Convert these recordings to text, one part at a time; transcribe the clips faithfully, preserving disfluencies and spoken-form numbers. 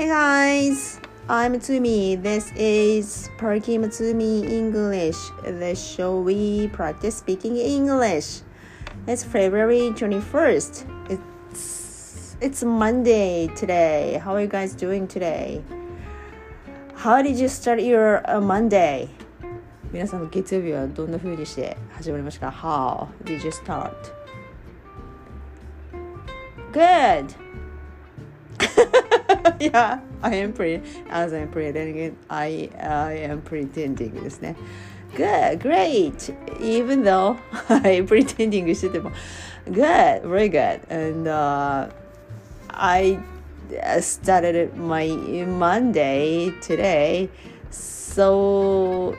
Hey guys, I'm Mitsumi. This is Parky Mitsumi English, the show we practice speaking English. It's February twenty-first. It's it's Monday today. How are you guys doing today? How did you start your uh, Monday? 皆さん、月曜日はどんな風にして始まりましたか? How did you start? Good. Yeah, I am pretty. As I'm pretending, I I am pretending ですね。Good, great. Even though I pretending してても good, very good. And、uh, I started my Monday today. So、uh,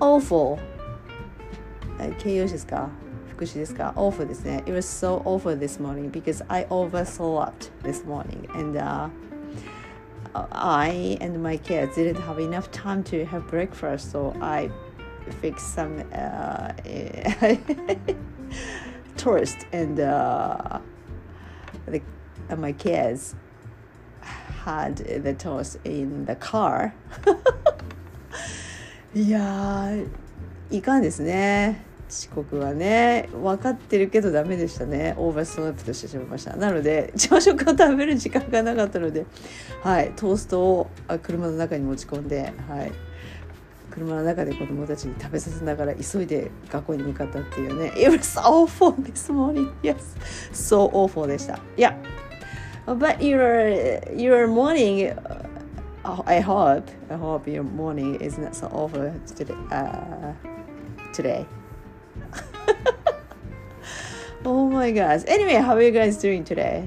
awful. 形容詞ですか？Awfulですね。It was so awful this morning because I overslept this morning, and uh, I and my kids didn't have enough time to have breakfast, so I fixed some uh, toast, and uh, the, uh, my kids had the toast in the car. いやー、いかんですね。遅刻はね、分かってるけどダメでしたね。オーバーストラップとしてしまいました。なので、朝食を食べる時間がなかったので、はい、トーストを車の中に持ち込んで、はい、車の中で子供たちに食べさせながら急いで学校に向かったっていうね。It was awful this morning. Yes, so awful でした。Yeah, but your your morning, I hope, I hope your morning is not so awful today.、Uh, today.Oh my gosh. Anyway, how are you guys doing today?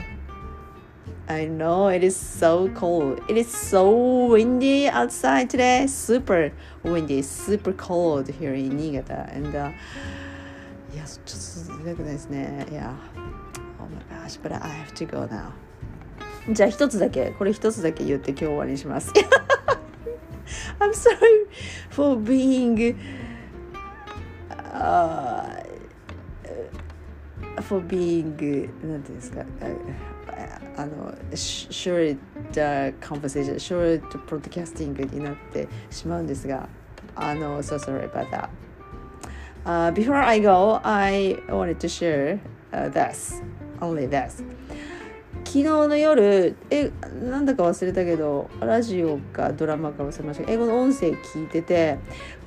I know it is so cold. It is so windy outside today. Super windy, super cold here in Niigata. And uh, yeah, just like this, yeah. Oh my gosh, but I have to go now. じゃあ一つだけ、これ一つだけ言って今日終わりにします。I'm sorry for being uh,for being なんていうんですか、あの short conversation short broadcasting になってしまうんですが、あの so sorry about that、uh, before I go, I wanted to share、uh, this only this 昨日の夜、え、なんだか忘れたけどラジオかドラマか忘れましたけど英語の音声聞いてて、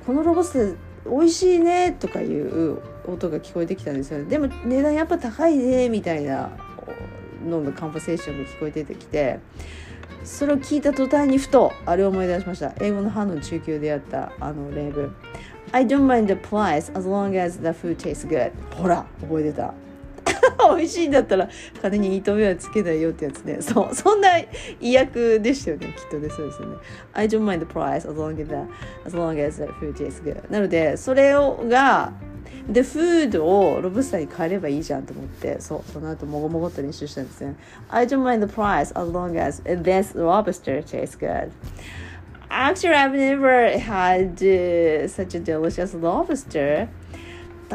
このロボス美味しいねとかいう音が聞こえてきたんですよね。でも値段やっぱ高いねみたいなののカンバセーションが聞こえてきて、それを聞いた途端にふとあれを思い出しました。英語の班の中級でやったあの例文 I don't mind the price as long as the food tastes good。 ほら覚えてた。美味しいんだったら金に糸目はつけないよってやつね。そう、そんな意訳でしたよね、きっとね。そうですよね。I don't mind the price as long as the, as long as the food is good。 なのでそれをが The food をロブスターに変えればいいじゃんと思って、そうその後もごもごっと練習したんですね。 I don't mind the price as long as this lobster tastes good。 Actually, I've never had、uh, such a delicious lobster。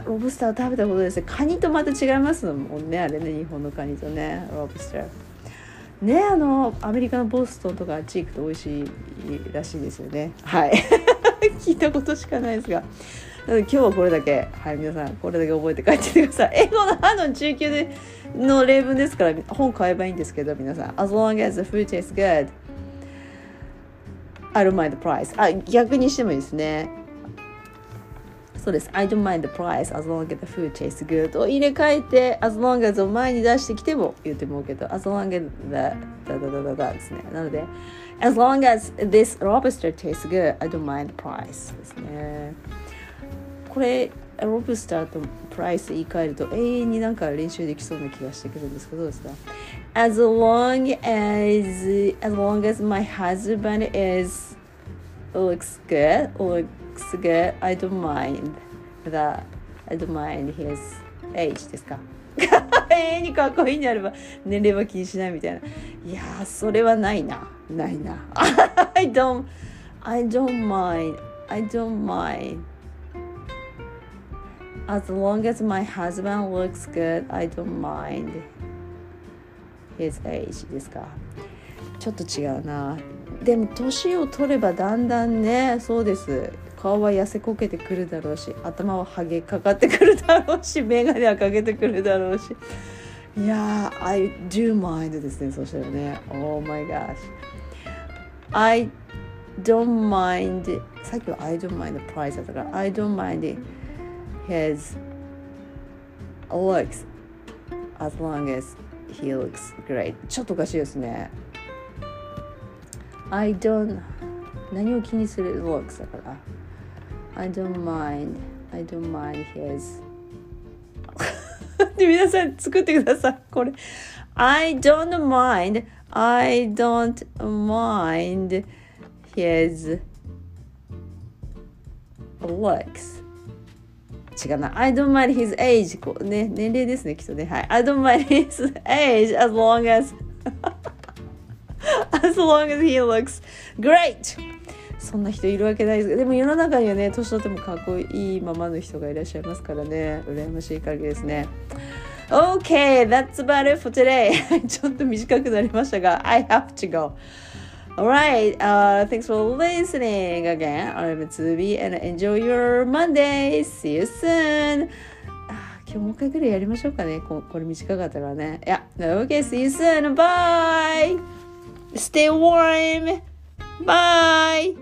ロブスターを食べたことです。カニとまた違いますもんね、あれね、日本のカニとね、ロブスターね、あのアメリカのボストンとかチークと美味しいらしいですよね。はい聞いたことしかないですが、なので今日はこれだけ、はい皆さんこれだけ覚えて帰っててください。英語のあの中級での例文ですから、本買えばいいんですけど、皆さん As long as the food tastes good I don't mind the price。 あ、逆にしてもいいですね。そうです。I don't mind the price as long as the food tastes good を入れ替えて as long as を前に出してきても言っても OK と as long as the だだだだだですね。なので as long as this lobster tastes good I don't mind the price ですね。これロブスターとプライス言い換えると永遠になんか練習できそうな気がしてくるんですけど、どうですか？ as long as as long as my husband is looks good or good I don't mind that I don't mind his age ですか永遠にかっこいいにあれば年齢は気にしないみたいな、いやーそれはないなないなI don't I don't mind I don't mind as long as my husband looks good I don't mind 経済誌ですか。ちょっと違うな。でも年を取ればだんだんね、そうです、顔は痩せこけてくるだろうし、頭はハゲかかってくるだろうし、眼鏡はかけてくるだろうし、いやー I do mind ですね。そうしたらね、 Oh my gosh I don't mind、 さっきは I don't mind the price だったから I don't mind his looks as long as he looks great。 ちょっとおかしいですね。 I don't 何を気にする looks だから I don't mind I don't mind his で皆さん作ってくださいこれ I don't mind I don't mind his looks 違うな I don't mind his age、こうね、年齢ですねきっとね、はい、I don't mind his age as long as as long as he looks great。 そんな人いるわけないですけど、でも世の中にはね、年取ってもかっこいいままの人がいらっしゃいますからね、羨ましい限りですね。Okay, that's about it for today. ちょっと短くなりましたが I have to go. Alright,、uh, thanks for listening again. I'm Mitsumi and enjoy your Monday. See you soon. あ、今日もう一回ぐらいやりましょうかね。こ、これ短かったからね。いや、Okay, see you soon. Bye. Stay warm. Bye.